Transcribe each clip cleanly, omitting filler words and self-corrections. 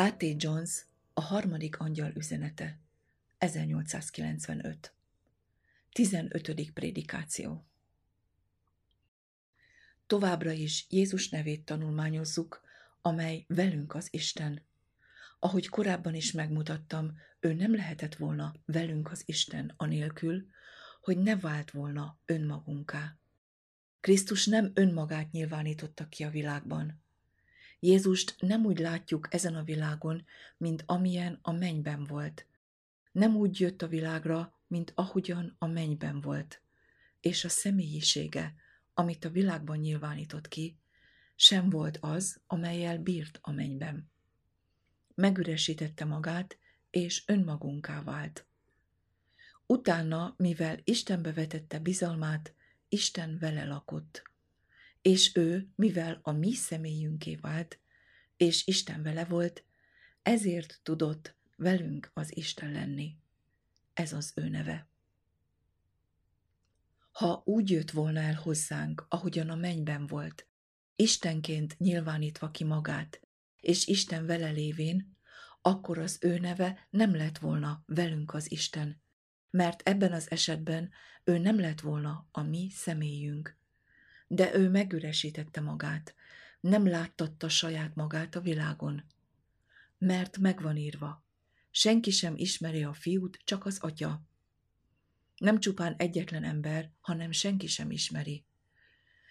A.T. Jones, a harmadik angyal üzenete, 1895. 15. prédikáció. Továbbra is Jézus nevét tanulmányozzuk, amely velünk az Isten. Ahogy korábban is megmutattam, ő nem lehetett volna velünk az Isten anélkül, hogy ne vált volna önmagunká. Krisztus nem önmagát nyilvánította ki a világban. Jézust nem úgy látjuk ezen a világon, mint amilyen a mennyben volt. Nem úgy jött a világra, mint ahogyan a mennyben volt. És a személyisége, amit a világban nyilvánított ki, sem volt az, amellyel bírt a mennyben. Megüresítette magát, és önmagunká vált. Utána, mivel Istenbe vetette bizalmát, Isten vele lakott. És ő, mivel a mi személyünké vált, és Isten vele volt, ezért tudott velünk az Isten lenni. Ez az ő neve. Ha úgy jött volna el hozzánk, ahogyan a mennyben volt, Istenként nyilvánítva ki magát, és Isten vele lévén, akkor az ő neve nem lett volna velünk az Isten, mert ebben az esetben ő nem lett volna a mi személyünk. De ő megüresítette magát, nem láttatta saját magát a világon. Mert megvan írva, senki sem ismeri a fiút, csak az atya. Nem csupán egyetlen ember, hanem senki sem ismeri.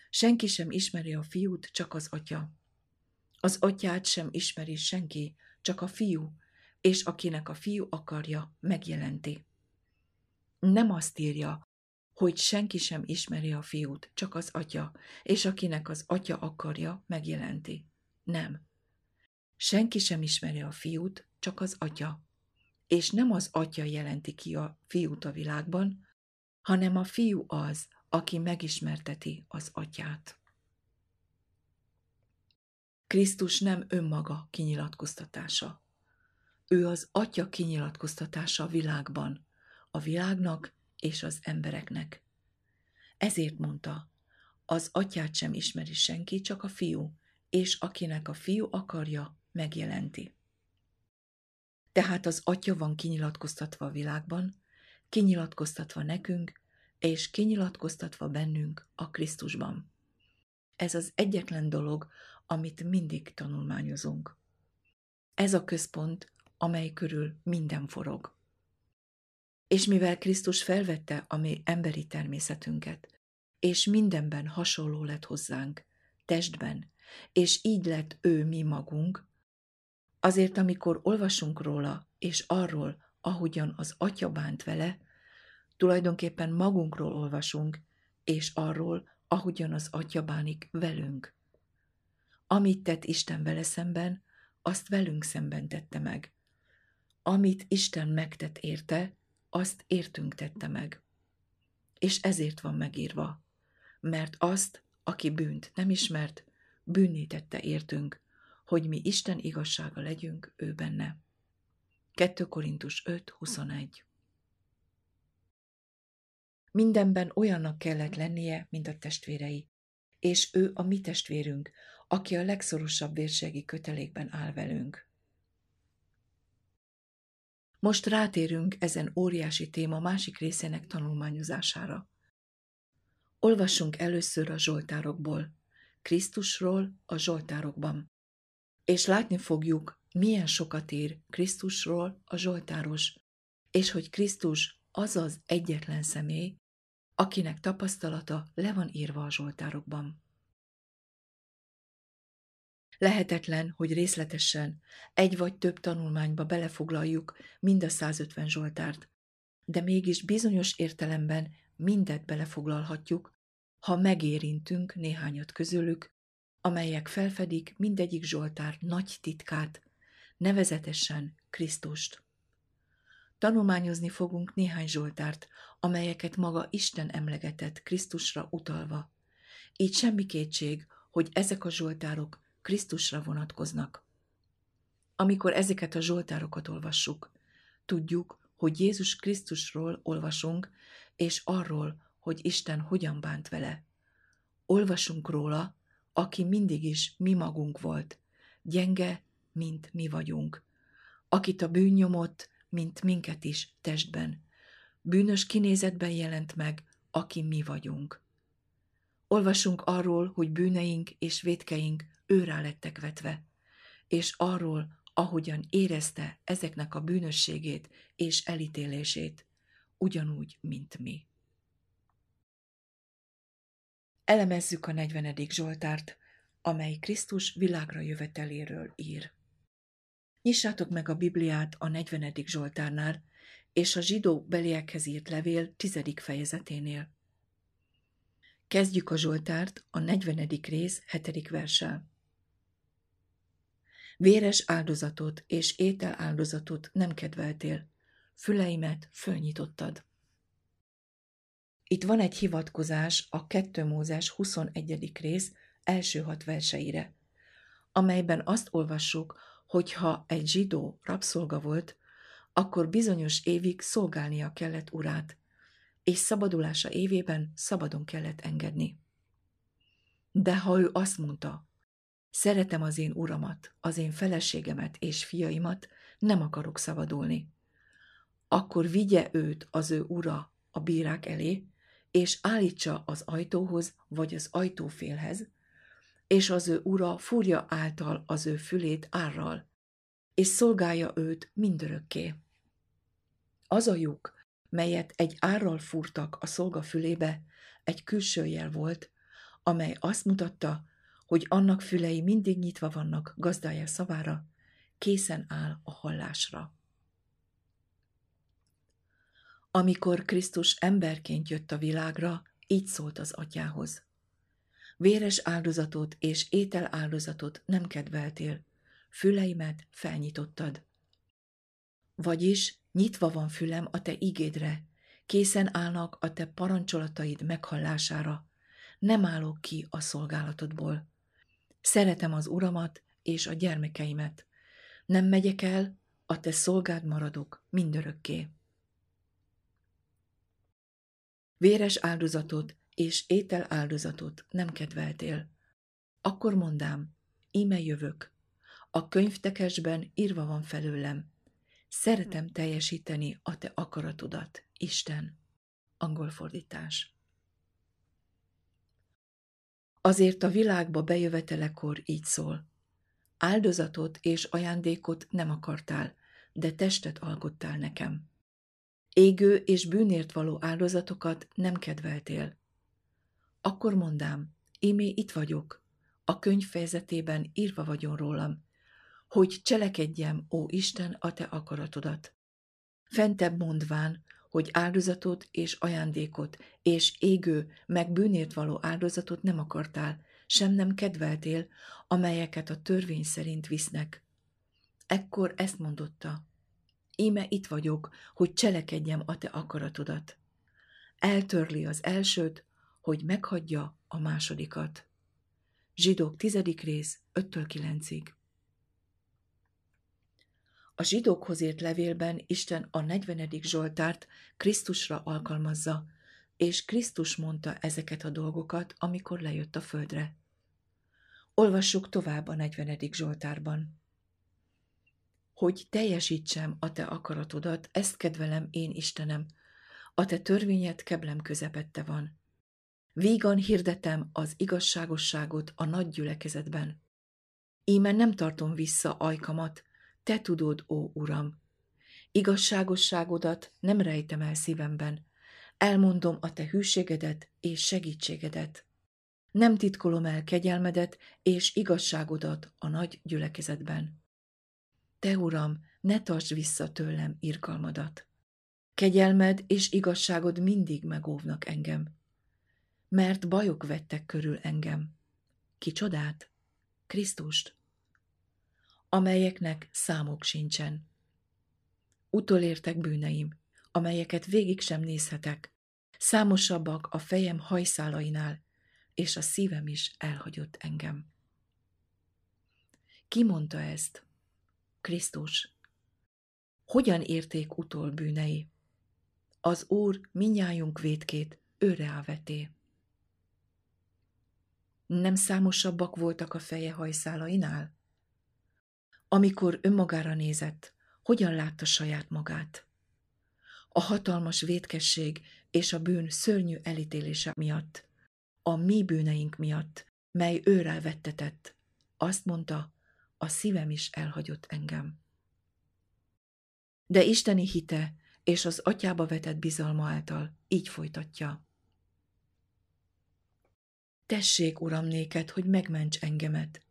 Senki sem ismeri a fiút, csak az atya. Az atyát sem ismeri senki, csak a fiú, és akinek a fiú akarja, megjelenti. Nem azt írja, hogy senki sem ismeri a fiút, csak az atya, és akinek az atya akarja, megjelenti. Nem. Senki sem ismeri a fiút, csak az atya. És nem az atya jelenti ki a fiút a világban, hanem a fiú az, aki megismerteti az atyát. Krisztus nem önmaga kinyilatkoztatása. Ő az atya kinyilatkoztatása a világban, a világnak és az embereknek. Ezért mondta, az atyát sem ismeri senki, csak a fiú, és akinek a fiú akarja, megjelenti. Tehát az atya van kinyilatkoztatva a világban, kinyilatkoztatva nekünk, és kinyilatkoztatva bennünk a Krisztusban. Ez az egyetlen dolog, amit mindig tanulmányozunk. Ez a központ, amely körül minden forog. És mivel Krisztus felvette a mi emberi természetünket, és mindenben hasonló lett hozzánk, testben, és így lett ő mi magunk, azért amikor olvasunk róla, és arról, ahogyan az atya bánt vele, tulajdonképpen magunkról olvasunk, és arról, ahogyan az atya bánik velünk. Amit tett Isten vele szemben, azt velünk szemben tette meg. Amit Isten megtett érte, azt értünk tette meg. És ezért van megírva, mert azt, aki bűnt nem ismert, bűnné tette értünk, hogy mi Isten igazsága legyünk ő benne. 2 Korintus 5:21. Mindenben olyannak kellett lennie, mint a testvérei, és ő a mi testvérünk, aki a legszorosabb vérségi kötelékben áll velünk. Most rátérünk ezen óriási téma másik részének tanulmányozására. Olvassunk először a Zsoltárokból, Krisztusról a Zsoltárokban, és látni fogjuk, milyen sokat ír Krisztusról a Zsoltáros, és hogy Krisztus az az egyetlen személy, akinek tapasztalata le van írva a Zsoltárokban. Lehetetlen, hogy részletesen egy vagy több tanulmányba belefoglaljuk mind a 150 Zsoltárt, de mégis bizonyos értelemben mindet belefoglalhatjuk, ha megérintünk néhányat közülük, amelyek felfedik mindegyik Zsoltár nagy titkát, nevezetesen Krisztust. Tanulmányozni fogunk néhány Zsoltárt, amelyeket maga Isten emlegetett Krisztusra utalva. Így semmi kétség, hogy ezek a Zsoltárok Krisztusra vonatkoznak. Amikor ezeket a Zsoltárokat olvassuk, tudjuk, hogy Jézus Krisztusról olvasunk, és arról, hogy Isten hogyan bánt vele. Olvasunk róla, aki mindig is mi magunk volt, gyenge, mint mi vagyunk, akit a bűn nyomott, mint minket is testben. Bűnös kinézetben jelent meg, aki mi vagyunk. Olvasunk arról, hogy bűneink és vétkeink őrá lettek vetve, és arról, ahogyan érezte ezeknek a bűnösségét és elítélését, ugyanúgy, mint mi. Elemezzük a 40. Zsoltárt, amely Krisztus világra jöveteléről ír. Nyissátok meg a Bibliát a 40. Zsoltárnál, és a zsidó beliekhez írt levél 10. fejezeténél. Kezdjük a Zsoltárt a 40. rész 7. verssel. Véres áldozatot és étel áldozatot nem kedveltél, füleimet fölnyitottad. Itt van egy hivatkozás a 2. Mózes 21. rész első 6 verseire, amelyben azt olvassuk, hogy ha egy zsidó rabszolga volt, akkor bizonyos évig szolgálnia kellett urát, és szabadulása évében szabadon kellett engedni. De ha ő azt mondta, szeretem az én uramat, az én feleségemet és fiaimat, nem akarok szabadulni, akkor vigye őt az ő ura a bírák elé, és állítsa az ajtóhoz vagy az ajtófélhez, és az ő ura fúrja által az ő fülét árral, és szolgálja őt mindörökké. Az a lyuk, melyet egy árral fúrtak a szolga fülébe, egy külső jel volt, amely azt mutatta, hogy annak fülei mindig nyitva vannak gazdája szavára, készen áll a hallásra. Amikor Krisztus emberként jött a világra, így szólt az Atyához. Véres áldozatot és étel áldozatot nem kedveltél, füleimet felnyitottad. Vagyis nyitva van fülem a te igédre, készen állnak a te parancsolataid meghallására, nem állok ki a szolgálatodból. Szeretem az uramat és a gyermekeimet, nem megyek el, a te szolgád maradok mindörökké. Véres áldozatot és étel áldozatot nem kedveltél. Akkor mondám, íme jövök, a könyvtekesben írva van felőlem, szeretem teljesíteni a te akaratodat, Isten. Angol fordítás. Azért a világba bejövetelekor így szól. Áldozatot és ajándékot nem akartál, de testet alkottál nekem. Égő és bűnért való áldozatokat nem kedveltél. Akkor mondám, ímé itt vagyok, a könyv fejezetében írva vagyon rólam, hogy cselekedjem, ó Isten, a te akaratodat. Fentebb mondván, hogy áldozatot és ajándékot, és égő, meg bűnért való áldozatot nem akartál, sem nem kedveltél, amelyeket a törvény szerint visznek. Ekkor ezt mondotta, íme itt vagyok, hogy cselekedjem a te akaratodat. Eltörli az elsőt, hogy meghagyja a másodikat. Zsidók 10. rész 5-9. A zsidókhoz írt levélben Isten a 40. Zsoltárt Krisztusra alkalmazza, és Krisztus mondta ezeket a dolgokat, amikor lejött a földre. Olvassuk tovább a 40. Zsoltárban. Hogy teljesítsem a te akaratodat, ezt kedvelem én, Istenem, a te törvényed keblem közepette van. Vígan hirdetem az igazságosságot a nagy gyülekezetben. Íme nem tartom vissza ajkamat, te tudod, ó Uram. Igazságosságodat nem rejtem el szívemben. Elmondom a te hűségedet és segítségedet. Nem titkolom el kegyelmedet és igazságodat a nagy gyülekezetben. Te, Uram, ne tartsd vissza tőlem irgalmadat. Kegyelmed és igazságod mindig megóvnak engem. Mert bajok vettek körül engem. Kicsodát? Krisztust, amelyeknek számok sincsen. Utolértek bűneim, amelyeket végig sem nézhetek. Számosabbak a fejem hajszálainál, és a szívem is elhagyott engem. Ki mondta ezt? Krisztus. Hogyan érték utol bűnei? Az Úr mindnyájunk vétkét őreá veté. Nem számosabbak voltak a feje hajszálainál? Amikor önmagára nézett, hogyan látta saját magát? A hatalmas vétkesség és a bűn szörnyű elítélése miatt, a mi bűneink miatt, mely őrrel vettetett, azt mondta, a szívem is elhagyott engem. De isteni hite és az atyába vetett bizalma által így folytatja. Tessék, Uram, néked, hogy megments engemet.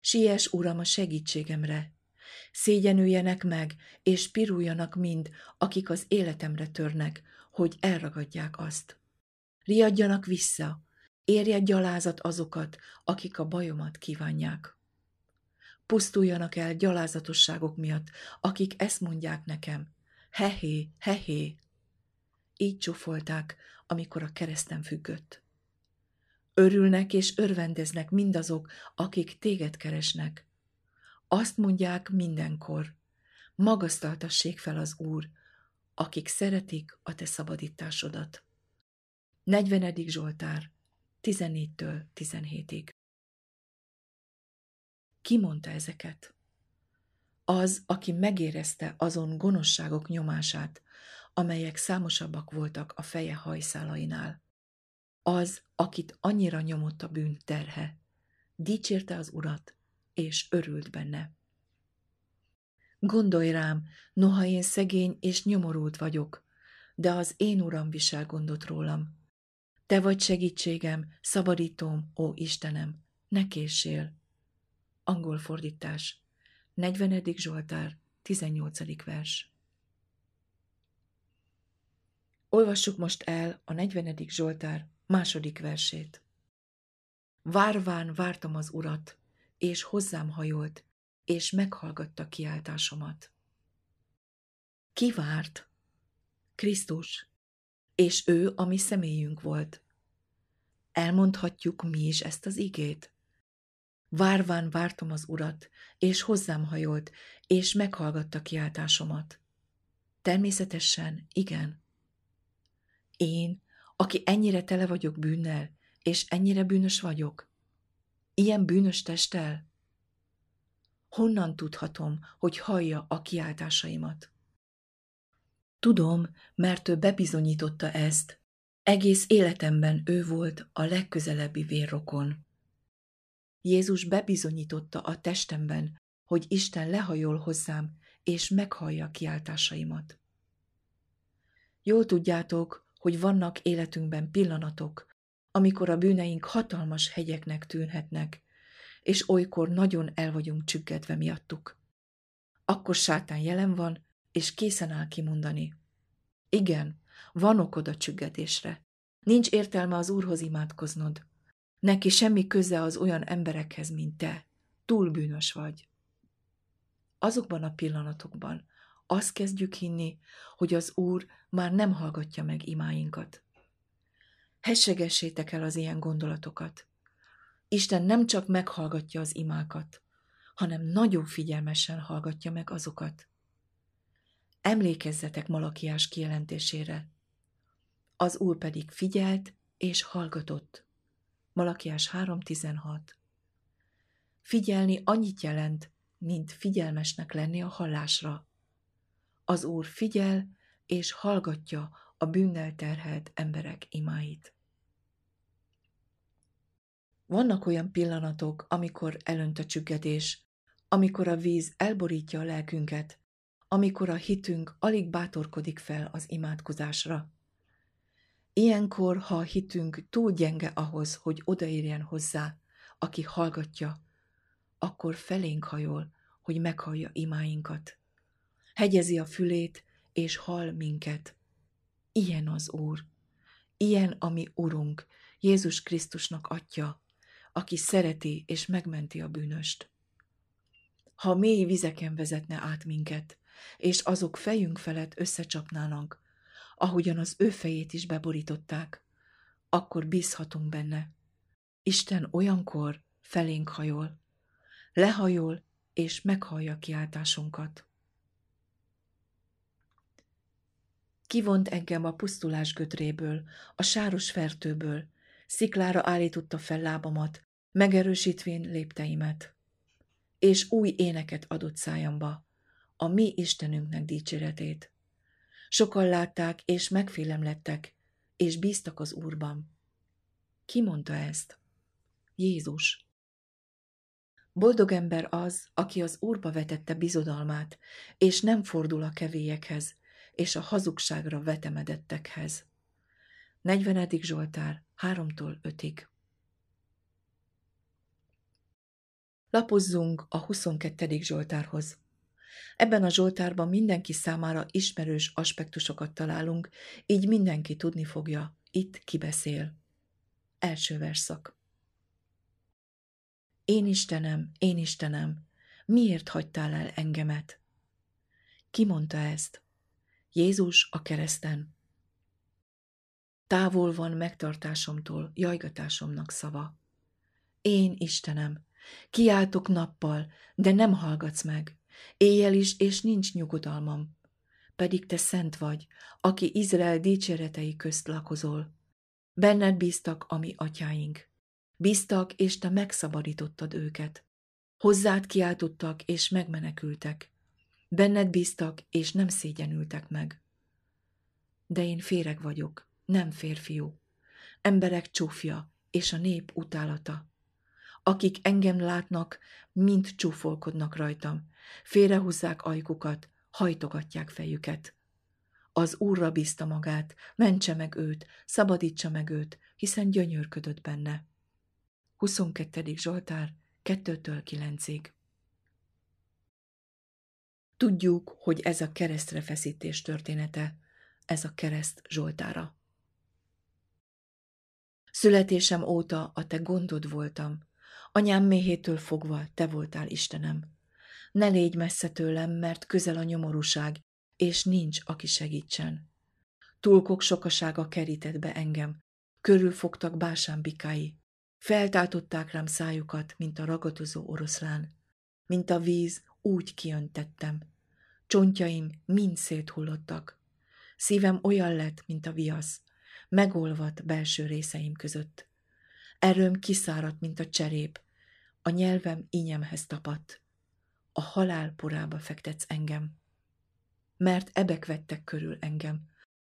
Siess, Uram, a segítségemre. Szégyenüljenek meg, és piruljanak mind, akik az életemre törnek, hogy elragadják azt. Riadjanak vissza, érje gyalázat azokat, akik a bajomat kívánják. Pusztuljanak el gyalázatosságok miatt, akik ezt mondják nekem. Hehé, hehé! Így csúfolták, amikor a kereszten függött. Örülnek és örvendeznek mindazok, akik téged keresnek. Azt mondják mindenkor, magasztaltassék fel az Úr, akik szeretik a te szabadításodat. 40. Zsoltár, 14-től 17-ig. Ki mondta ezeket? Az, aki megérezte azon gonoszságok nyomását, amelyek számosabbak voltak a feje hajszálainál. Az, akit annyira nyomott a bűn terhe, dicsérte az Urat, és örült benne. Gondolj rám, noha én szegény és nyomorult vagyok, de az én Uram visel gondot rólam. Te vagy segítségem, szabadítóm, ó Istenem, ne késsél. Angol fordítás, 40. Zsoltár, 18. vers. Olvassuk most el a 40. Zsoltár 2. versét. Várván vártam az Urat, és hozzám hajolt, és meghallgatta kiáltásomat. Ki várt? Krisztus, és ő a mi személyünk volt. Elmondhatjuk mi is ezt az igét? Várván vártam az Urat, és hozzám hajolt, és meghallgatta kiáltásomat. Természetesen igen. Én, aki ennyire tele vagyok bűnnel, és ennyire bűnös vagyok? Ilyen bűnös testtel? Honnan tudhatom, hogy hallja a kiáltásaimat? Tudom, mert ő bebizonyította ezt. Egész életemben ő volt a legközelebbi vérrokon. Jézus bebizonyította a testemben, hogy Isten lehajol hozzám, és meghallja a kiáltásaimat. Jól tudjátok, hogy vannak életünkben pillanatok, amikor a bűneink hatalmas hegyeknek tűnhetnek, és olykor nagyon el vagyunk csüggedve miattuk. Akkor sátán jelen van, és készen áll kimondani. Igen, van okod a csüggedésre. Nincs értelme az Úrhoz imádkoznod. Neki semmi köze az olyan emberekhez, mint te. Túl bűnös vagy. Azokban a pillanatokban azt kezdjük hinni, hogy az Úr már nem hallgatja meg imáinkat. Hessegessétek el az ilyen gondolatokat. Isten nem csak meghallgatja az imákat, hanem nagyon figyelmesen hallgatja meg azokat. Emlékezzetek Malakiás kijelentésére. Az Úr pedig figyelt és hallgatott. Malakiás 3:16. Figyelni annyit jelent, mint figyelmesnek lenni a hallásra. Az Úr figyel és hallgatja a bűnnel terhelt emberek imáit. Vannak olyan pillanatok, amikor elönt a csüggedés, amikor a víz elborítja a lelkünket, amikor a hitünk alig bátorkodik fel az imádkozásra. Ilyenkor, ha a hitünk túl gyenge ahhoz, hogy odaérjen hozzá, aki hallgatja, akkor felénk hajol, hogy meghallja imáinkat. Hegyezi a fülét, és hall minket. Ilyen az Úr, ilyen a mi Urunk, Jézus Krisztusnak Atya, aki szereti és megmenti a bűnöst. Ha mély vizeken vezetne át minket, és azok fejünk felett összecsapnának, ahogyan az ő fejét is beborították, akkor bízhatunk benne. Isten olyankor felénk hajol, lehajol és meghallja kiáltásunkat. Kivont engem a pusztulás gödréből, a sáros fertőből, sziklára állította fel lábamat, megerősítvén lépteimet. és új éneket adott szájamba, a mi Istenünknek dicséretét. Sokan látták, és megfélemlettek, és bíztak az Úrban. Ki mondta ezt? Jézus. Boldog ember az, aki az Úrba vetette bizodalmát, és nem fordul a kevélyekhez, és a hazugságra vetemedettekhez. 40. Zsoltár, 3-tól 5-ig. Lapozzunk a 22. Zsoltárhoz. Ebben a Zsoltárban mindenki számára ismerős aspektusokat találunk, így mindenki tudni fogja, itt ki beszél. Első versszak. én Istenem, miért hagytál el engemet? Ki mondta ezt? Jézus a kereszten. Távol van megtartásomtól, jajgatásomnak szava. Én Istenem, kiáltok nappal, de nem hallgatsz meg, éjjel is, és nincs nyugodalmam. Pedig te szent vagy, aki Izrael dicséretei közt lakozol. Benned bíztak a mi atyáink. Bíztak, és te megszabadítottad őket. Hozzád kiáltottak, és megmenekültek. Benned bíztak, és nem szégyenültek meg. De én féreg vagyok, nem férfiú. Emberek csúfja, és a nép utálata. Akik engem látnak, mind csúfolkodnak rajtam. Félrehúzzák ajkukat, hajtogatják fejüket. Az Úrra bízta magát, mentse meg őt, szabadítsa meg őt, hiszen gyönyörködött benne. 22. Zsoltár, 2-től 9-ig. Tudjuk, hogy ez a keresztre feszítés története, ez a kereszt Zsoltára. Születésem óta a te gondod voltam, anyám méhétől fogva te voltál Istenem. Ne légy messze tőlem, mert közel a nyomorúság, és nincs, aki segítsen. Tulkok sokasága kerített be engem, körülfogtak Básán bikái, feltátották rám szájukat, mint a ragadozó oroszlán. Mint a víz, úgy kijöntettem. Csontjaim mind széthullottak. Szívem olyan lett, mint a viasz, megolvadt belső részeim között. Erőm kiszáradt, mint a cserép, a nyelvem ínyemhez tapadt. A halál porába fektetsz engem. Mert ebek vettek körül engem,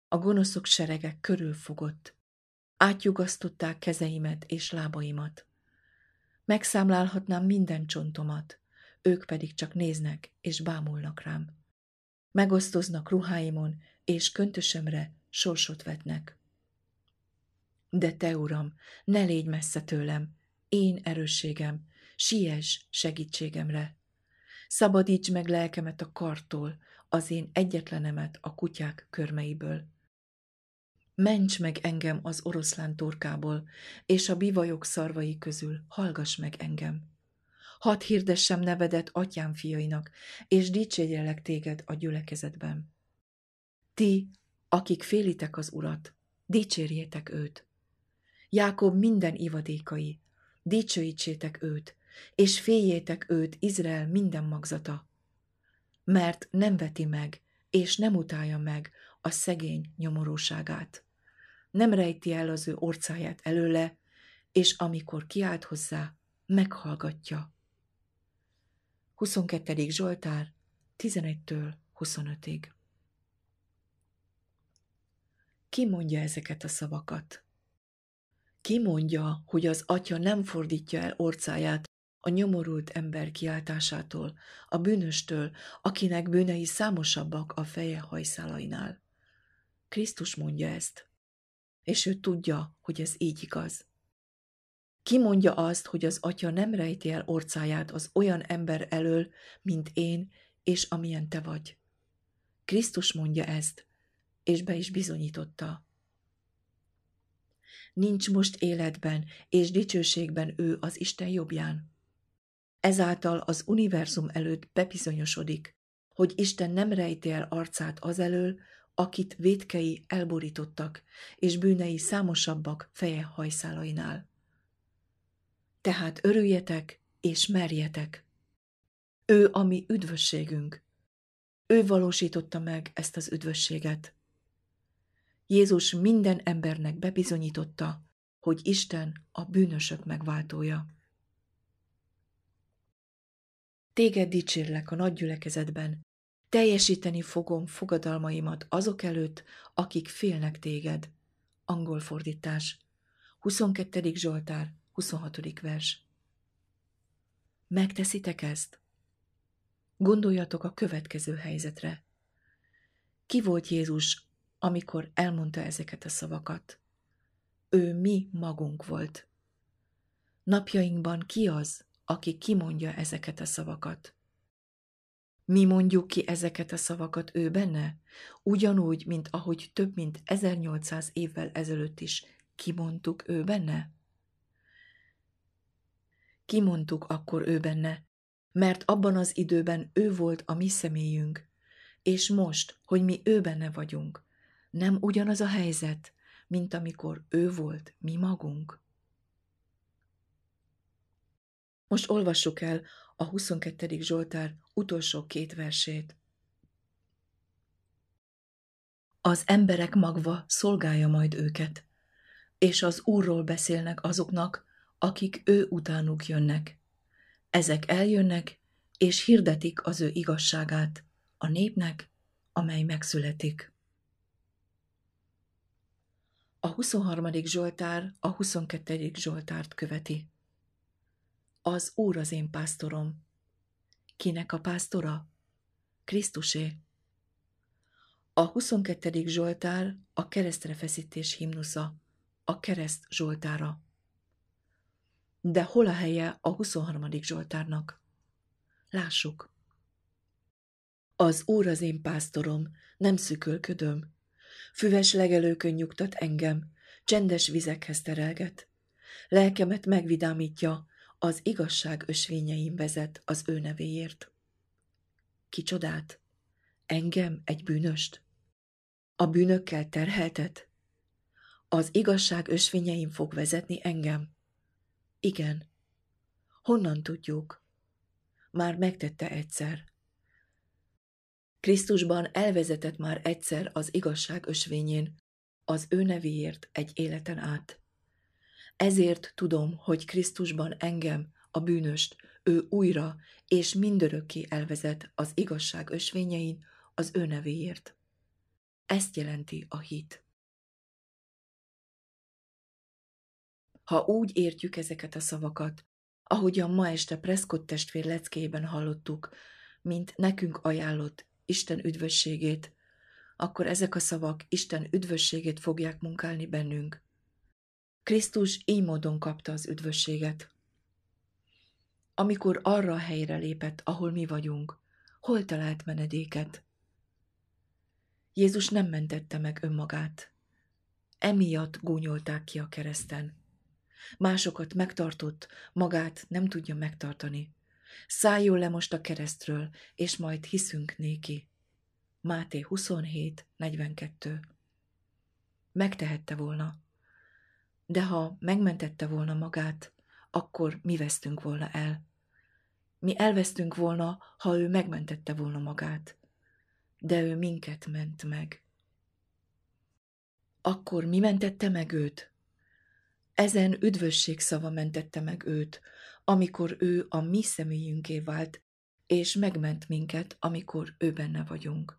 a gonoszok serege körül fogott. Átjugasztották kezeimet és lábaimat. Megszámlálhatnám minden csontomat, ők pedig csak néznek és bámulnak rám. Megosztoznak ruháimon, és köntösömre sorsot vetnek. De te, Uram, ne légy messze tőlem, én erősségem, siess segítségemre. Szabadíts meg lelkemet a kartól, az én egyetlenemet a kutyák körmeiből. Ments meg engem az oroszlán torkából, és a bivajok szarvai közül hallgass meg engem. Hadd hirdessem nevedet atyám fiainak, és dicsérjelek téged a gyülekezetben. Ti, akik félitek az Urat, dicsérjétek őt. Jákob minden ivadékai, dicsőítsétek őt, és féljétek őt Izrael minden magzata. Mert nem veti meg, és nem utálja meg a szegény nyomorúságát. Nem rejti el az ő orcáját előle, és amikor kiált hozzá, meghallgatja. 22. Zsoltár, 11-től 25-ig. Ki mondja ezeket a szavakat? Ki mondja, hogy az atya nem fordítja el orcáját a nyomorult ember kiáltásától, a bűnöstől, akinek bűnei számosabbak a feje hajszálainál? Krisztus mondja ezt, és ő tudja, hogy ez így igaz. Ki mondja azt, hogy az atya nem rejti el orcáját az olyan ember elől, mint én, és amilyen te vagy? Krisztus mondja ezt, és be is bizonyította. Nincs most életben és dicsőségben ő az Isten jobbján. Ezáltal az univerzum előtt bebizonyosodik, hogy Isten nem rejti el arcát azelől, akit vétkei elborítottak, és bűnei számosabbak feje hajszálainál. Tehát örüljetek és merjetek! Ő a mi üdvösségünk. Ő valósította meg ezt az üdvösséget. Jézus minden embernek bebizonyította, hogy Isten a bűnösök megváltója. Téged dicsérlek a nagy gyülekezetben, teljesíteni fogom fogadalmaimat azok előtt, akik félnek téged. Angol fordítás. 22. Zsoltár, 26. vers. Megteszitek ezt? Gondoljatok a következő helyzetre. Ki volt Jézus, amikor elmondta ezeket a szavakat? Ő mi magunk volt. Napjainkban ki az, aki kimondja ezeket a szavakat? Mi mondjuk ki ezeket a szavakat ő benne? Ugyanúgy, mint ahogy több mint 1800 évvel ezelőtt is kimondtuk ő benne? Kimondtuk akkor ő benne, mert abban az időben ő volt a mi személyünk, és most, hogy mi ő benne vagyunk, nem ugyanaz a helyzet, mint amikor ő volt mi magunk. Most olvassuk el a 22. Zsoltár utolsó két versét. Az emberek magva szolgálja majd őket, és az Úrról beszélnek azoknak, akik ő utánuk jönnek. Ezek eljönnek, és hirdetik az ő igazságát a népnek, amely megszületik. A 23. Zsoltár a 22. Zsoltárt követi. Az Úr az én pásztorom. Kinek a pásztora? Krisztusé. A 22. Zsoltár a keresztrefeszítés himnusza, a kereszt zsoltára. De hol a helye a 23. Zsoltárnak? Lássuk. Az Úr az én pásztorom, nem szükölködöm. Füves legelőkön nyugtat engem, csendes vizekhez terelget. Lelkemet megvidámítja, az igazság ösvényeim vezet az ő nevéért. Kicsodát? Engem, egy bűnöst? A bűnökkel terheltet? Az igazság ösvényeim fog vezetni engem? Igen. Honnan tudjuk? Már megtette egyszer. Krisztusban elvezetett már egyszer az igazság ösvényén, az ő nevéért egy életen át. Ezért tudom, hogy Krisztusban engem, a bűnöst, ő újra és mindörökké elvezet az igazság ösvényein az ő nevéért. Ezt jelenti a hit. Ha úgy értjük ezeket a szavakat, ahogyan ma este Prescott testvér leckében hallottuk, mint nekünk ajánlott Isten üdvösségét, akkor ezek a szavak Isten üdvösségét fogják munkálni bennünk. Krisztus így módon kapta az üdvösséget. Amikor arra a helyre lépett, ahol mi vagyunk, hol talált menedéket? Jézus nem mentette meg önmagát. Emiatt gúnyolták ki a kereszten. Másokat megtartott, magát nem tudja megtartani. Szálljon le most a keresztről, és majd hiszünk néki. Máté 27:42. Megtehette volna. De ha megmentette volna magát, akkor mi vesztünk volna el. Mi elvesztünk volna, ha ő megmentette volna magát. De ő minket ment meg. Akkor mi mentette meg őt? Ezen üdvösség szava mentette meg őt, amikor ő a mi személyünké vált, és megment minket, amikor ő benne vagyunk.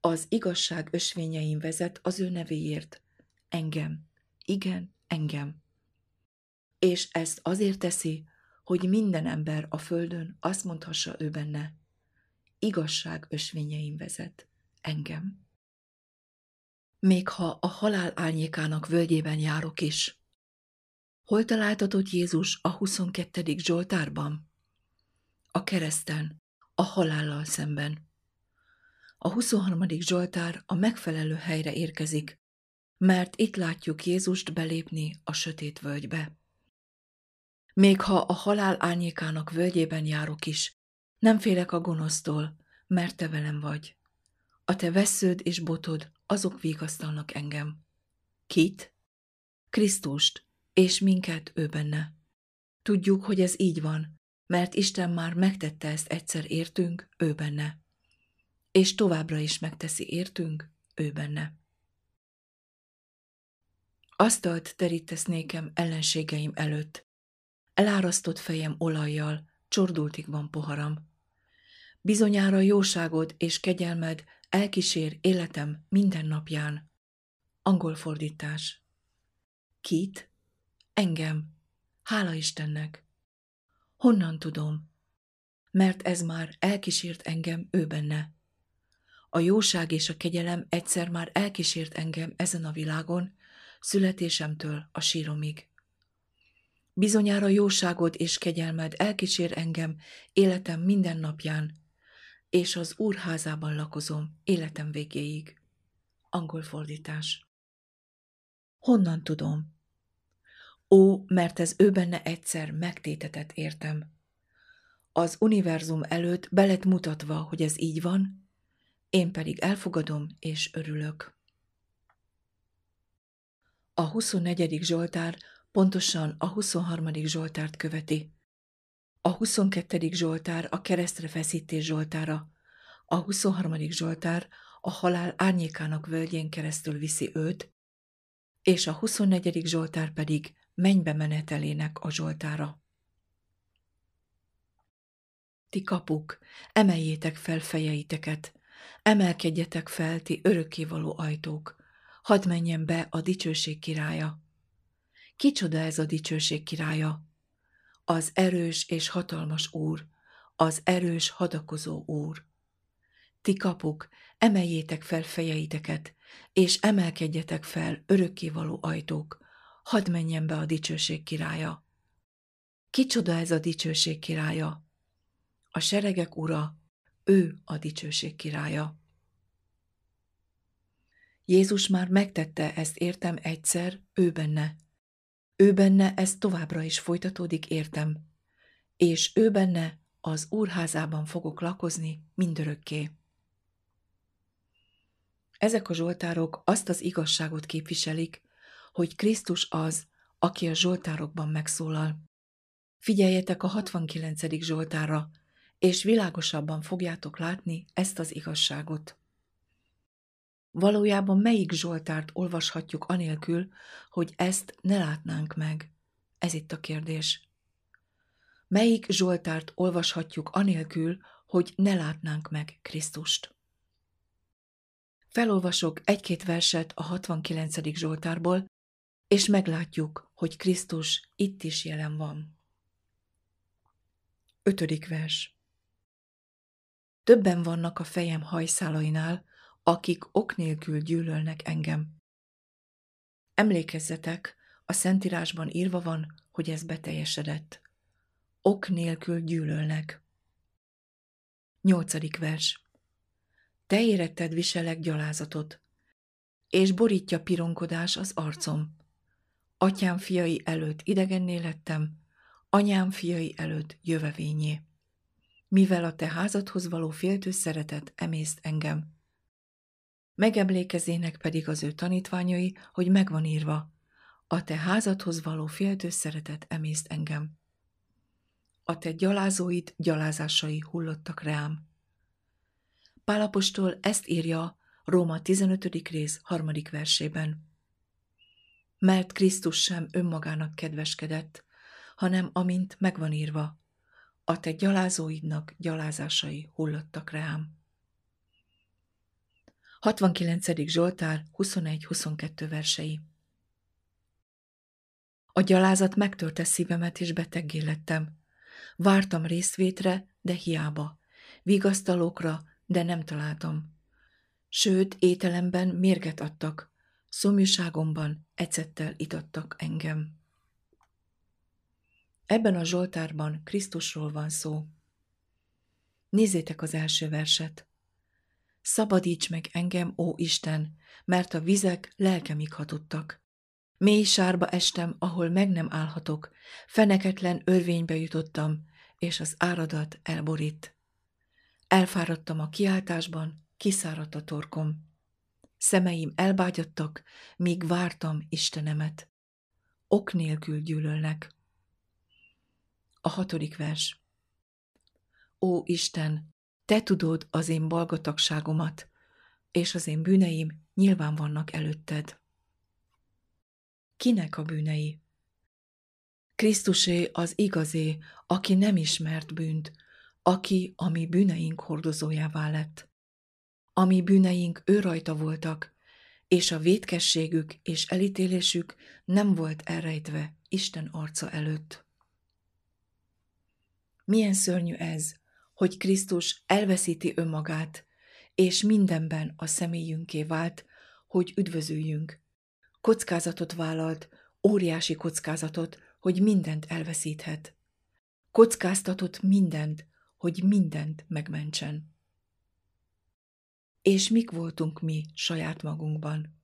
Az igazság ösvényeim vezet az ő nevéért, engem. Igen, engem. És ezt azért teszi, hogy minden ember a földön azt mondhassa ő benne, igazság ösvényeim vezet, engem. Még ha a halál árnyékának völgyében járok is. Hol találtatott Jézus a 22. Zsoltárban? A kereszten, a halállal szemben. A 23. Zsoltár a megfelelő helyre érkezik, mert itt látjuk Jézust belépni a sötét völgybe. Még ha a halál árnyékának völgyében járok is, nem félek a gonosztól, mert te velem vagy. A te vessződ és botod, azok vigasztalnak engem. Kit? Krisztust, és minket ő benne. Tudjuk, hogy ez így van, mert Isten már megtette ezt egyszer értünk, ő benne. És továbbra is megteszi értünk, ő benne. Asztalt terítesz nékem ellenségeim előtt, elárasztott fejem olajjal, csordultig van poharam. Bizonyára jóságod és kegyelmed elkísér életem minden napján. Angol fordítás. Kit? Engem. Hála Istennek. Honnan tudom? Mert ez már elkísért engem ő benne. A jóság és a kegyelem egyszer már elkísért engem ezen a világon, születésemtől a síromig. Bizonyára jóságod és kegyelmed elkísér engem életem minden napján, és az Úr házában lakozom életem végéig. Angol fordítás. Honnan tudom? Ó, mert ez ő benne egyszer megtétetett értem. Az univerzum előtt be lett mutatva, hogy ez így van, én pedig elfogadom és örülök. A 24. Zsoltár pontosan a 23. Zsoltárt követi. A 22. Zsoltár a keresztre feszítés Zsoltára. A 23. Zsoltár a halál árnyékának völgyén keresztül viszi őt, és a 24. Zsoltár pedig mennybe menetelének a Zsoltára. Ti kapuk, emeljétek fel fejeiteket, emelkedjetek fel, ti örökkévaló ajtók, hadd menjen be a dicsőség királya. Kicsoda ez a dicsőség királya? Az erős és hatalmas Úr, az erős hadakozó Úr. Ti kapuk, emeljétek fel fejeiteket, és emelkedjetek fel, örökkévaló ajtók, hadd menjen be a dicsőség királya. Kicsoda ez a dicsőség királya? A seregek ura, ő a dicsőség királya. Jézus már megtette ezt értem egyszer, ő benne. Ő benne ez továbbra is folytatódik értem, és ő benne az Úrházában fogok lakozni mindörökké. Ezek a zsoltárok azt az igazságot képviselik, hogy Krisztus az, aki a zsoltárokban megszólal. Figyeljetek a 69. Zsoltárra, és világosabban fogjátok látni ezt az igazságot. Valójában melyik zsoltárt olvashatjuk anélkül, hogy ezt ne látnánk meg? Ez itt a kérdés. Melyik zsoltárt olvashatjuk anélkül, hogy ne látnánk meg Krisztust? Felolvasok egy-két verset a 69. Zsoltárból, és meglátjuk, hogy Krisztus itt is jelen van. 5. vers. Többen vannak a fejem hajszálainál, akik ok nélkül gyűlölnek engem. Emlékezzetek, a Szentírásban írva van, hogy ez beteljesedett. Ok nélkül gyűlölnek. 8. vers. Te éretted viselek gyalázatot, és borítja pironkodás az arcom. Atyám fiai előtt idegenné lettem, anyám fiai előtt jövevényé. Mivel a te házadhoz való féltő szeretet emészt engem. Megemlékezének pedig az ő tanítványai, hogy megvan írva, a te házadhoz való féltő szeretet emészt engem. A te gyalázóid gyalázásai hullottak rám. Pál apostol ezt írja Róma 15. rész 3. versében. Mert Krisztus sem önmagának kedveskedett, hanem amint megvan írva, a te gyalázóidnak gyalázásai hullottak rám. 69. Zsoltár 21-22 versei. A gyalázat megtörte szívemet, és beteggé lettem. Vártam részvétre, de hiába. Vigasztalókra, de nem találtam. Sőt, ételemben mérget adtak, szomjúságomban ecettel itattak engem. Ebben a zsoltárban Krisztusról van szó. Nézzétek az első verset. Szabadíts meg engem, ó Isten, mert a vizek lelkemig hatottak. Mély sárba estem, ahol meg nem állhatok, feneketlen örvénybe jutottam, és az áradat elborít. Elfáradtam a kiáltásban, kiszáradt a torkom. Szemeim elbágyadtak, míg vártam Istenemet. Ok nélkül gyűlölnek. A 6. vers. Ó Isten, te tudod az én balgatagságomat, és az én bűneim nyilván vannak előtted. Kinek a bűnei? Krisztusé az igazé, aki nem ismert bűnt, aki a mi bűneink hordozójává lett. A mi bűneink ő rajta voltak, és a vétkességük és elítélésük nem volt elrejtve Isten arca előtt. Milyen szörnyű ez, hogy Krisztus elveszíti önmagát, és mindenben a személyünké vált, hogy üdvözüljünk. Kockázatot vállalt, óriási kockázatot, hogy mindent elveszíthet. Kockáztatott mindent, hogy mindent megmentsen. És mik voltunk mi saját magunkban?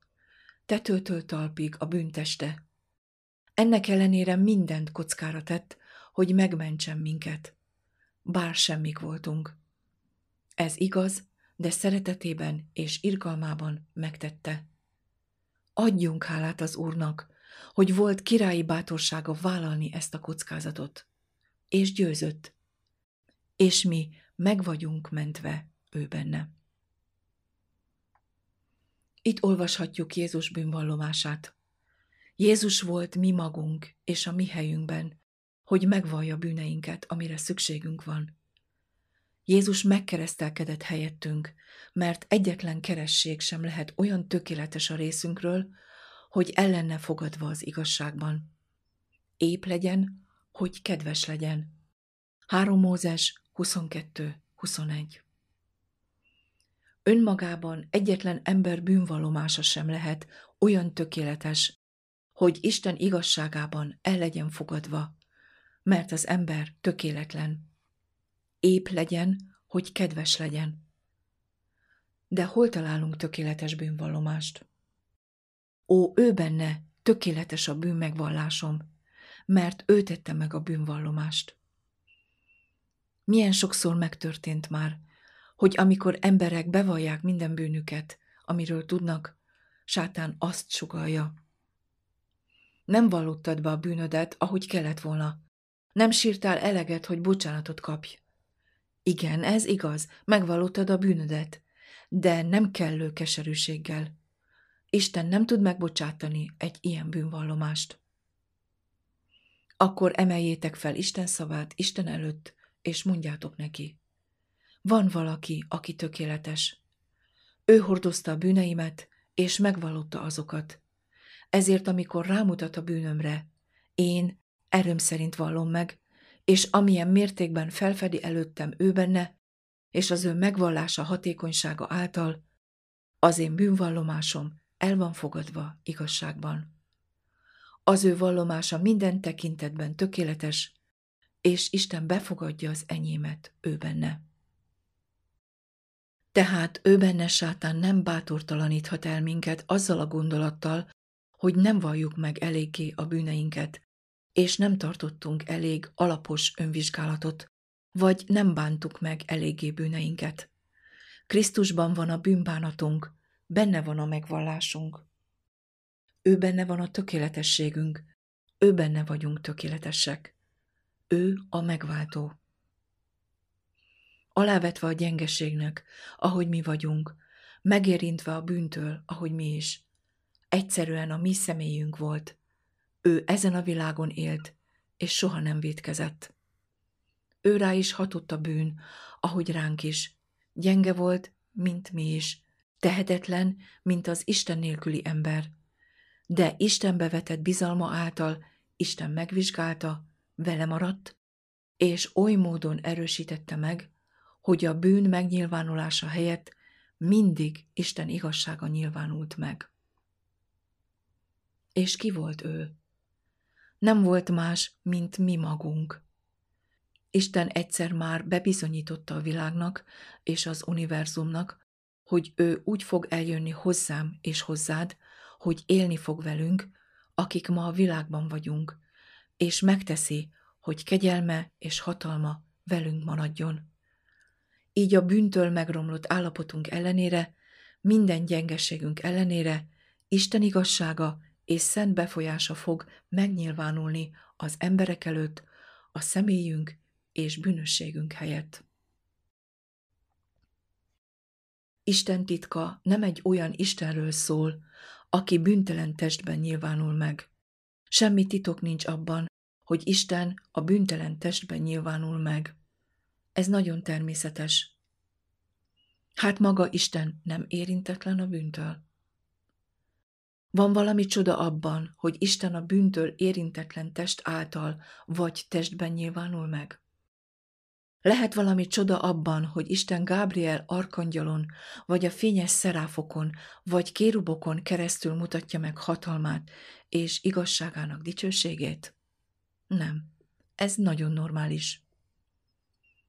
Tetőtől talpig a bűnteste. Ennek ellenére mindent kockára tett, hogy megmentsen minket. Bár semmik voltunk. Ez igaz, de szeretetében és irgalmában megtette. Adjunk hálát az Úrnak, hogy volt királyi bátorsága vállalni ezt a kockázatot. És győzött. És mi meg vagyunk mentve ő benne. Itt olvashatjuk Jézus bűnvallomását. Jézus volt mi magunk és a mi helyünkben, hogy megvallja bűneinket, amire szükségünk van. Jézus megkeresztelkedett helyettünk, mert egyetlen keresség sem lehet olyan tökéletes a részünkről, hogy el lenne fogadva az igazságban. Épp legyen, hogy kedves legyen. 3 Mózes 22-21. Önmagában egyetlen ember bűnvallomása sem lehet olyan tökéletes, hogy Isten igazságában el legyen fogadva, mert az ember tökéletlen. Épp legyen, hogy kedves legyen. De hol találunk tökéletes bűnvallomást? Ó, ő benne tökéletes a bűn megvallásom, mert ő tette meg a bűnvallomást. Milyen sokszor megtörtént már, hogy amikor emberek bevallják minden bűnüket, amiről tudnak, sátán azt sugallja. Nem vallottad be a bűnödet, ahogy kellett volna. Nem sírtál eleget, hogy bocsánatot kapj. Igen, ez igaz, megvallottad a bűnödet, de nem kellő keserűséggel. Isten nem tud megbocsátani egy ilyen bűnvallomást. Akkor emeljétek fel Isten szavát Isten előtt, és mondjátok neki. Van valaki, aki tökéletes. Ő hordozta a bűneimet, és megvallotta azokat. Ezért, amikor rámutat a bűnömre, én erőm szerint vallom meg, és amilyen mértékben felfedi előttem ő benne, és az ő megvallása hatékonysága által, az én bűnvallomásom el van fogadva igazságban. Az ő vallomása minden tekintetben tökéletes, és Isten befogadja az enyémet ő benne. Tehát ő benne sátán nem bátortalaníthat el minket azzal a gondolattal, hogy nem valljuk meg eléggé a bűneinket, és nem tartottunk elég alapos önvizsgálatot, vagy nem bántuk meg eléggé bűneinket. Krisztusban van a bűnbánatunk, benne van a megvallásunk. Ő benne van a tökéletességünk, ő benne vagyunk tökéletesek. Ő a megváltó. Alávetve a gyengeségnek, ahogy mi vagyunk, megérintve a bűntől, ahogy mi is. Egyszerűen a mi személyünk volt. Ő ezen a világon élt, és soha nem vétkezett. Ő rá is hatott a bűn, ahogy ránk is. Gyenge volt, mint mi is. Tehetetlen, mint az Isten nélküli ember. De Istenbe vetett bizalma által Isten megvizsgálta, vele maradt, és oly módon erősítette meg, hogy a bűn megnyilvánulása helyett mindig Isten igazsága nyilvánult meg. És ki volt ő? Nem volt más, mint mi magunk. Isten egyszer már bebizonyította a világnak és az univerzumnak, hogy ő úgy fog eljönni hozzám és hozzád, hogy élni fog velünk, akik ma a világban vagyunk, és megteszi, hogy kegyelme és hatalma velünk maradjon. Így a bűntől megromlott állapotunk ellenére, minden gyengeségünk ellenére Isten igazsága és szent befolyása fog megnyilvánulni az emberek előtt a személyünk és bűnösségünk helyett. Isten titka nem egy olyan Istenről szól, aki bűntelen testben nyilvánul meg. Semmi titok nincs abban, hogy Isten a bűntelen testben nyilvánul meg. Ez nagyon természetes. Hát maga Isten nem érintetlen a bűntől. Van valami csoda abban, hogy Isten a bűntől érintetlen test által vagy testben nyilvánul meg? Lehet valami csoda abban, hogy Isten Gábriel arkangyalon, vagy a fényes szeráfokon, vagy kérubokon keresztül mutatja meg hatalmát és igazságának dicsőségét? Nem, ez nagyon normális.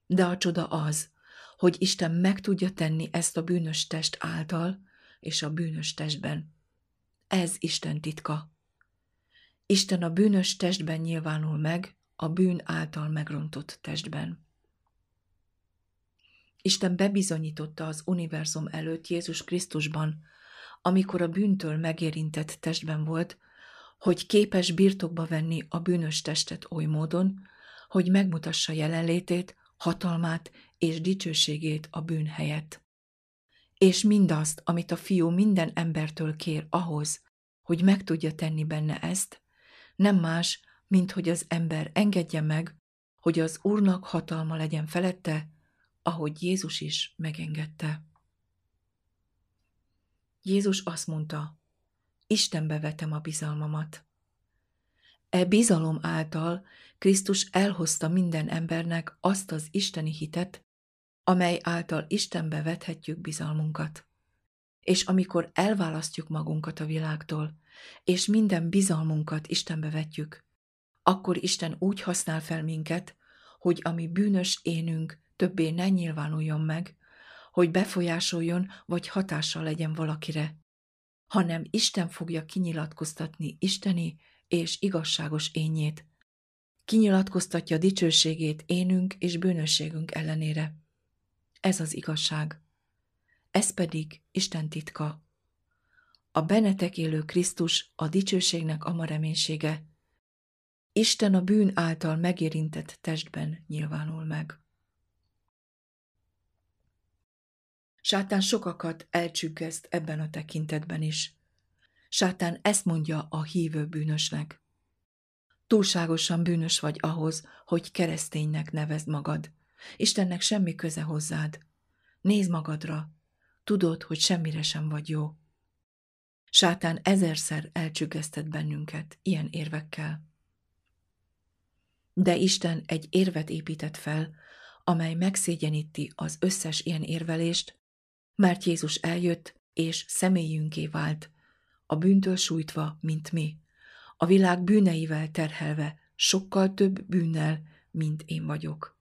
De a csoda az, hogy Isten meg tudja tenni ezt a bűnös test által és a bűnös testben. Ez Isten titka. Isten a bűnös testben nyilvánul meg, a bűn által megrontott testben. Isten bebizonyította az univerzum előtt Jézus Krisztusban, amikor a bűntől megérintett testben volt, hogy képes birtokba venni a bűnös testet oly módon, hogy megmutassa jelenlétét, hatalmát és dicsőségét a bűn helyett. És mindazt, amit a Fiú minden embertől kér ahhoz, hogy meg tudja tenni benne ezt, nem más, mint hogy az ember engedje meg, hogy az Úrnak hatalma legyen felette, ahogy Jézus is megengedte. Jézus azt mondta, Istenbe vetem a bizalmamat. E bizalom által Krisztus elhozta minden embernek azt az isteni hitet, amely által Istenbe vethetjük bizalmunkat. És amikor elválasztjuk magunkat a világtól, és minden bizalmunkat Istenbe vetjük, akkor Isten úgy használ fel minket, hogy a mi bűnös énünk többé ne nyilvánuljon meg, hogy befolyásoljon vagy hatással legyen valakire, hanem Isten fogja kinyilatkoztatni isteni és igazságos énjét. Kinyilatkoztatja dicsőségét énünk és bűnösségünk ellenére. Ez az igazság. Ez pedig Isten titka. A bennetek élő Krisztus a dicsőségnek ama reménysége. Isten a bűn által megérintett testben nyilvánul meg. Sátán sokakat elcsüggeszt ebben a tekintetben is. Sátán ezt mondja a hívő bűnösnek. Túlságosan bűnös vagy ahhoz, hogy kereszténynek nevezd magad. Istennek semmi köze hozzád. Nézd magadra. Tudod, hogy semmire sem vagy jó. Sátán ezerszer elcsüggesztett bennünket ilyen érvekkel. De Isten egy érvet épített fel, amely megszégyeníti az összes ilyen érvelést, mert Jézus eljött és személyünké vált, a bűntől sújtva, mint mi, a világ bűneivel terhelve, sokkal több bűnnel, mint én vagyok.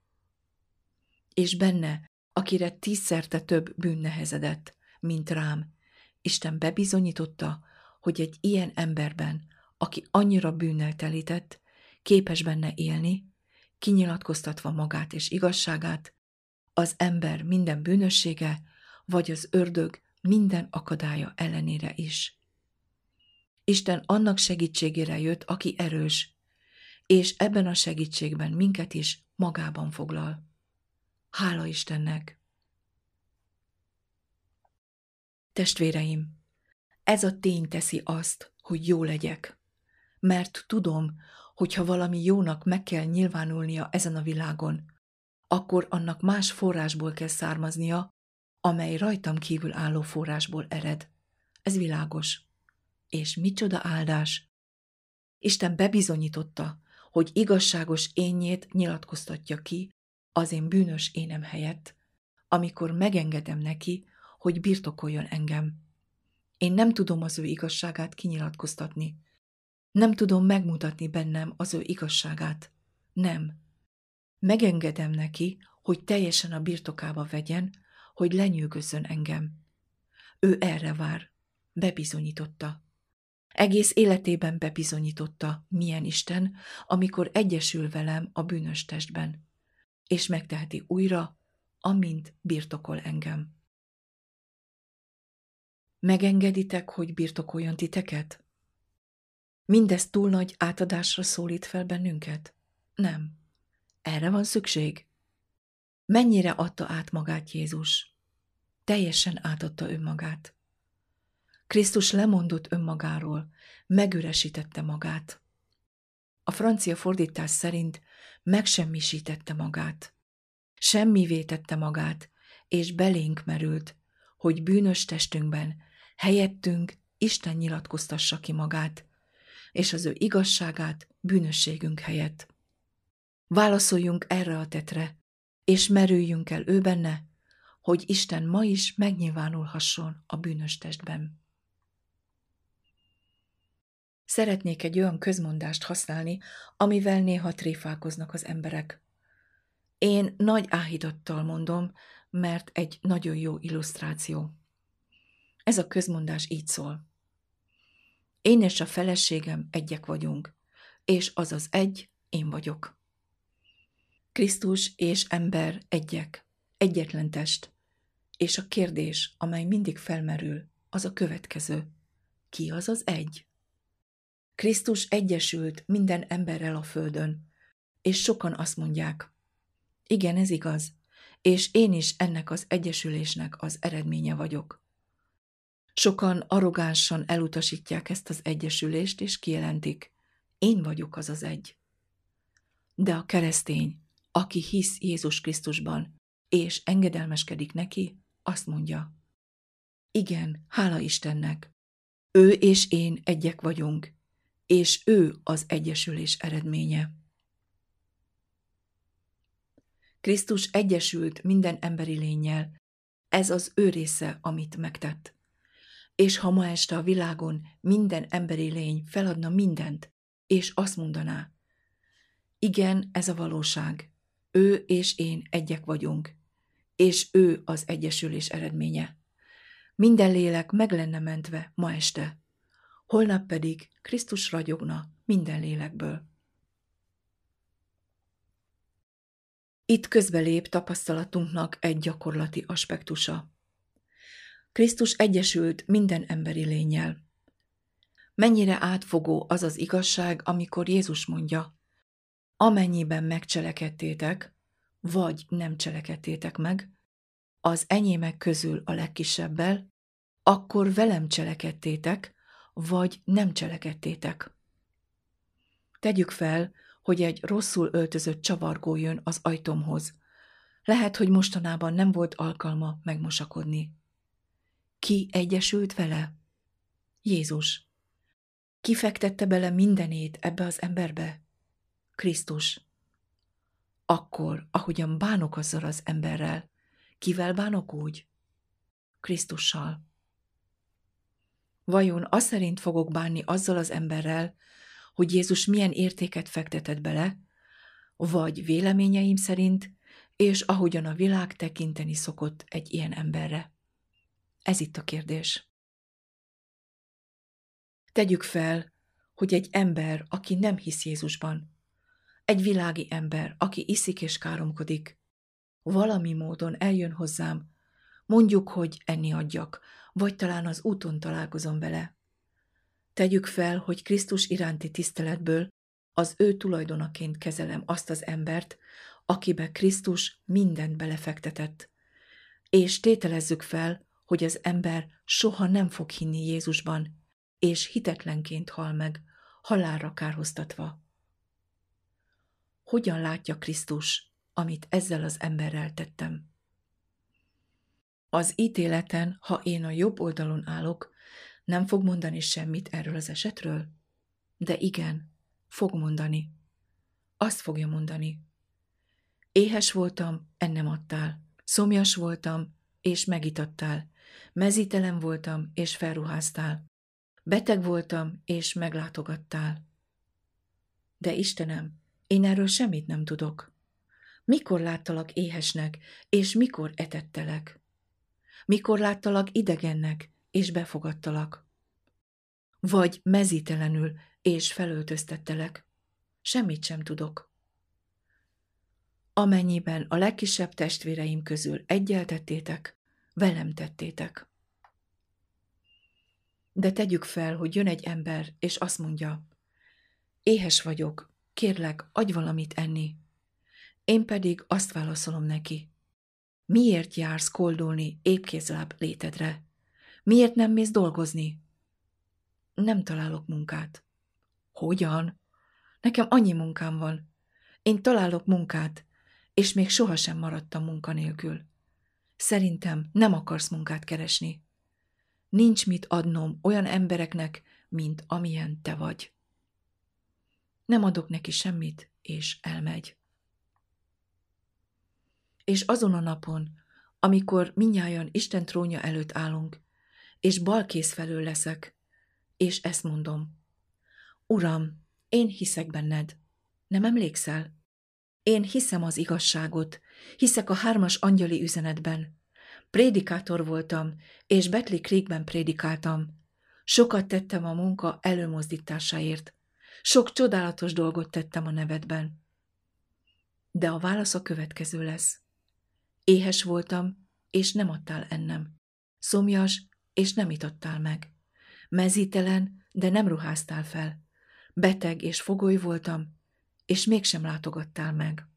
És benne, akire tízszerte több bűn nehezedett, mint rám, Isten bebizonyította, hogy egy ilyen emberben, aki annyira bűnnel telített, képes benne élni, kinyilatkoztatva magát és igazságát, az ember minden bűnössége, vagy az ördög minden akadálya ellenére is. Isten annak segítségére jött, aki erős, és ebben a segítségben minket is magában foglal. Hála Istennek! Testvéreim, ez a tény teszi azt, hogy jó legyek, mert tudom, hogyha valami jónak meg kell nyilvánulnia ezen a világon, akkor annak más forrásból kell származnia, amely rajtam kívül álló forrásból ered. Ez világos. És micsoda áldás! Isten bebizonyította, hogy igazságos énjét nyilatkoztatja ki az én bűnös énem helyett, amikor megengedem neki, hogy birtokoljon engem. Én nem tudom az ő igazságát kinyilatkoztatni. Nem tudom megmutatni bennem az ő igazságát. Nem. Megengedem neki, hogy teljesen a birtokába vegyen, hogy lenyűgözzön engem. Ő erre vár. Bebizonyította. Egész életében bebizonyította, milyen Isten, amikor egyesül velem a bűnös testben, és megteheti újra, amint birtokol engem. Megengeditek, hogy birtokoljon titeket? Mindez túl nagy átadásra szólít fel bennünket? Nem. Erre van szükség? Mennyire adta át magát Jézus? Teljesen átadta önmagát. Krisztus lemondott önmagáról, megüresítette magát. a francia fordítás szerint megsemmisítette magát. Semmivé tette magát, és belénk merült, hogy bűnös testünkben helyettünk Isten nyilatkoztassa ki magát, és az ő igazságát bűnösségünk helyett. Válaszoljunk erre a tetre, és merüljünk el ő benne, hogy Isten ma is megnyilvánulhasson a bűnös testben. Szeretnék egy olyan közmondást használni, amivel néha tréfálkoznak az emberek. Én nagy áhítattal mondom, mert egy nagyon jó illusztráció. Ez a közmondás így szól. Én és a feleségem egyek vagyunk, és az az egy én vagyok. Krisztus és ember egyek, egyetlen test, és a kérdés, amely mindig felmerül, az a következő. Ki az az egy? Krisztus egyesült minden emberrel a földön, és sokan azt mondják, igen, ez igaz, és én is ennek az egyesülésnek az eredménye vagyok. Sokan arrogánsan elutasítják ezt az egyesülést, és kijelentik, én vagyok az az egy. De a keresztény, aki hisz Jézus Krisztusban, és engedelmeskedik neki, azt mondja, igen, hála Istennek, ő és én egyek vagyunk, és ő az egyesülés eredménye. Krisztus egyesült minden emberi lénnyel, ez az ő része, amit megtett. És ha ma este a világon minden emberi lény feladna mindent, és azt mondaná, igen, ez a valóság, ő és én egyek vagyunk, és ő az egyesülés eredménye. Minden lélek meg lenne mentve ma este, holnap pedig Krisztus ragyogna minden lélekből. Itt közbelép tapasztalatunknak egy gyakorlati aspektusa. Krisztus egyesült minden emberi lénnyel. Mennyire átfogó az az igazság, amikor Jézus mondja, amennyiben megcselekedtétek, vagy nem cselekedtétek meg, az enyémek közül a legkisebbel, akkor velem cselekedtétek, vagy nem cselekedtétek. Tegyük fel, hogy egy rosszul öltözött csavargó jön az ajtomhoz. Lehet, hogy mostanában nem volt alkalma megmosakodni. Ki egyesült vele? Jézus. Ki fektette bele mindenét ebbe az emberbe? Krisztus. Akkor, ahogyan bánok azzal az emberrel, kivel bánok úgy? Krisztussal. Vajon az szerint fogok bánni azzal az emberrel, hogy Jézus milyen értéket fektetett bele, vagy véleményeim szerint, és ahogyan a világ tekinteni szokott egy ilyen emberre? Ez itt a kérdés. Tegyük fel, hogy egy ember, aki nem hisz Jézusban, egy világi ember, aki iszik és káromkodik, valami módon eljön hozzám, mondjuk, hogy enni adjak, vagy talán az úton találkozom vele. Tegyük fel, hogy Krisztus iránti tiszteletből az ő tulajdonaként kezelem azt az embert, akibe Krisztus mindent belefektetett. És tételezzük fel, hogy az ember soha nem fog hinni Jézusban, és hitetlenként hal meg, halálra kárhoztatva. Hogyan látja Krisztus, amit ezzel az emberrel tettem? Az ítéleten, ha én a jobb oldalon állok, nem fog mondani semmit erről az esetről? De igen, fog mondani. Azt fogja mondani. Éhes voltam, ennem adtál. Szomjas voltam, és megitattál. Mezítelen voltam, és felruháztál. Beteg voltam, és meglátogattál. De Istenem, én erről semmit nem tudok. Mikor láttalak éhesnek, és mikor etettelek? Mikor láttalak idegennek, és befogadtalak? Vagy mezítelenül, és felöltöztettelek? Semmit sem tudok. Amennyiben a legkisebb testvéreim közül egyel tettétek, velem tettétek. De tegyük fel, hogy jön egy ember, és azt mondja, éhes vagyok, kérlek, adj valamit enni. Én pedig azt válaszolom neki, miért jársz koldulni épkézláb létedre? Miért nem mész dolgozni? Nem találok munkát. Hogyan? Nekem annyi munkám van. Én találok munkát, és még sohasem maradtam munkanélkül. Szerintem nem akarsz munkát keresni. Nincs mit adnom olyan embereknek, mint amilyen te vagy. Nem adok neki semmit, és elmegy. És azon a napon, amikor mindnyájan Isten trónja előtt állunk, és balkész felől leszek, és ezt mondom. Uram, én hiszek benned. Nem emlékszel? Én hiszem az igazságot, hiszek a 3. angyali üzenetben. Prédikátor voltam, és Betli Creekben prédikáltam. Sokat tettem a munka előmozdításáért. Sok csodálatos dolgot tettem a nevedben. De a válasz a következő lesz. Éhes voltam, és nem adtál ennem. Szomjas, és nem itattál meg. Mezítelen, de nem ruháztál fel. Beteg és fogoly voltam, és mégsem látogattál meg.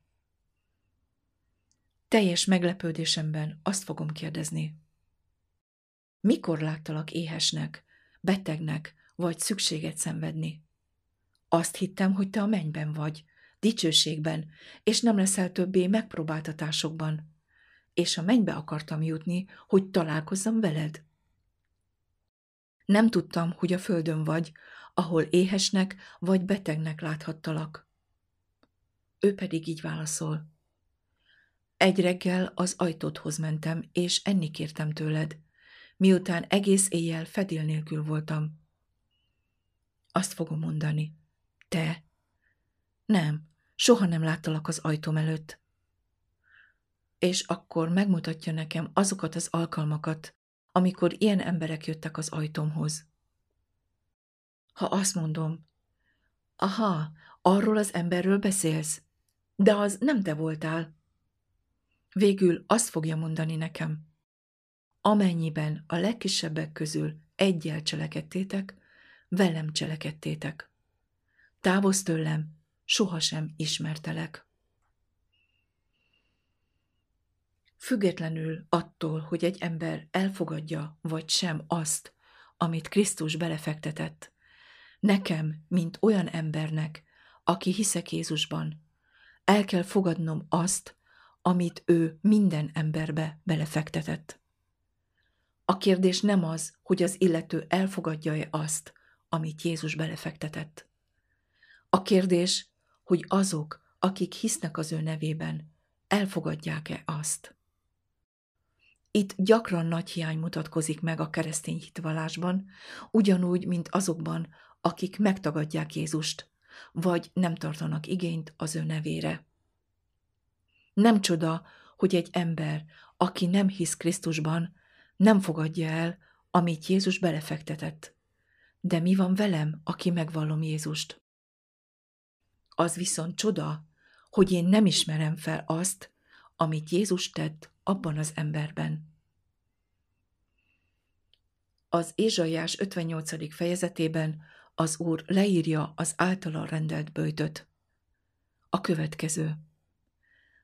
Teljes meglepődésemben azt fogom kérdezni. Mikor láttalak éhesnek, betegnek, vagy szükséget szenvedni? Azt hittem, hogy te a mennyben vagy, dicsőségben, és nem leszel többé megpróbáltatásokban. És a mennybe akartam jutni, hogy találkozzam veled. Nem tudtam, hogy a földön vagy, ahol éhesnek vagy betegnek láthattalak. Ő pedig így válaszol. Egy reggel az ajtódhoz mentem, és enni kértem tőled, miután egész éjjel fedél nélkül voltam. Azt fogom mondani. Te? Nem, soha nem láttalak az ajtóm előtt. És akkor megmutatja nekem azokat az alkalmakat, amikor ilyen emberek jöttek az ajtómhoz. Ha azt mondom, aha, arról az emberről beszélsz, de az nem te voltál. Végül azt fogja mondani nekem, amennyiben a legkisebbek közül egyel cselekedtétek, velem cselekedtétek. Távozz tőlem, sohasem ismertelek. Függetlenül attól, hogy egy ember elfogadja vagy sem azt, amit Krisztus belefektetett, nekem, mint olyan embernek, aki hiszek Jézusban, el kell fogadnom azt, amit ő minden emberbe belefektetett. A kérdés nem az, hogy az illető elfogadja-e azt, amit Jézus belefektetett. A kérdés, hogy azok, akik hisznek az ő nevében, elfogadják-e azt. Itt gyakran nagy hiány mutatkozik meg a keresztény hitvallásban, ugyanúgy, mint azokban, akik megtagadják Jézust, vagy nem tartanak igényt az ő nevére. Nem csoda, hogy egy ember, aki nem hisz Krisztusban, nem fogadja el, amit Jézus belefektetett. De mi van velem, aki megvallom Jézust? Az viszont csoda, hogy én nem ismerem fel azt, amit Jézus tett abban az emberben. Az Ézsaiás 58. fejezetében az Úr leírja az általa rendelt böjtöt. A következő.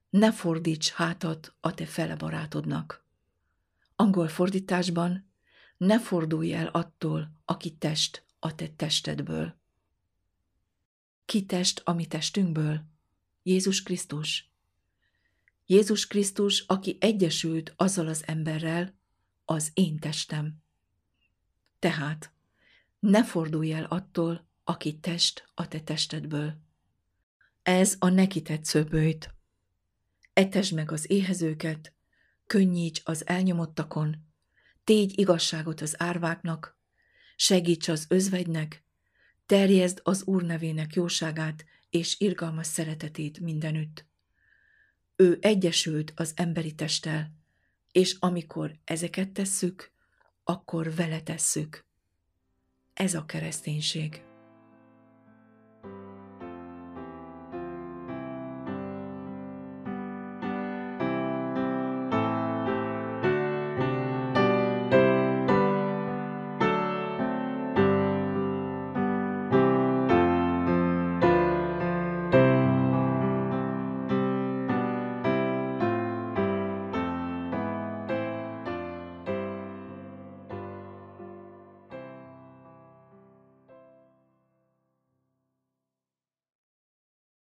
Ne fordíts hátat a te fele barátodnak. Angol fordításban ne fordulj el attól, aki test a te testedből. Ki test a mi testünkből? Jézus Krisztus. Jézus Krisztus, aki egyesült azzal az emberrel, az én testem. Tehát ne fordulj el attól, aki test a te testedből. Ez a neki tetsző böjt. Etesd meg az éhezőket, könnyíts az elnyomottakon, tégy igazságot az árváknak, segíts az özvegynek, terjeszd az Úr nevének jóságát és irgalmas szeretetét mindenütt. Ő egyesült az emberi testtel, és amikor ezeket tesszük, akkor vele tesszük. Ez a kereszténység.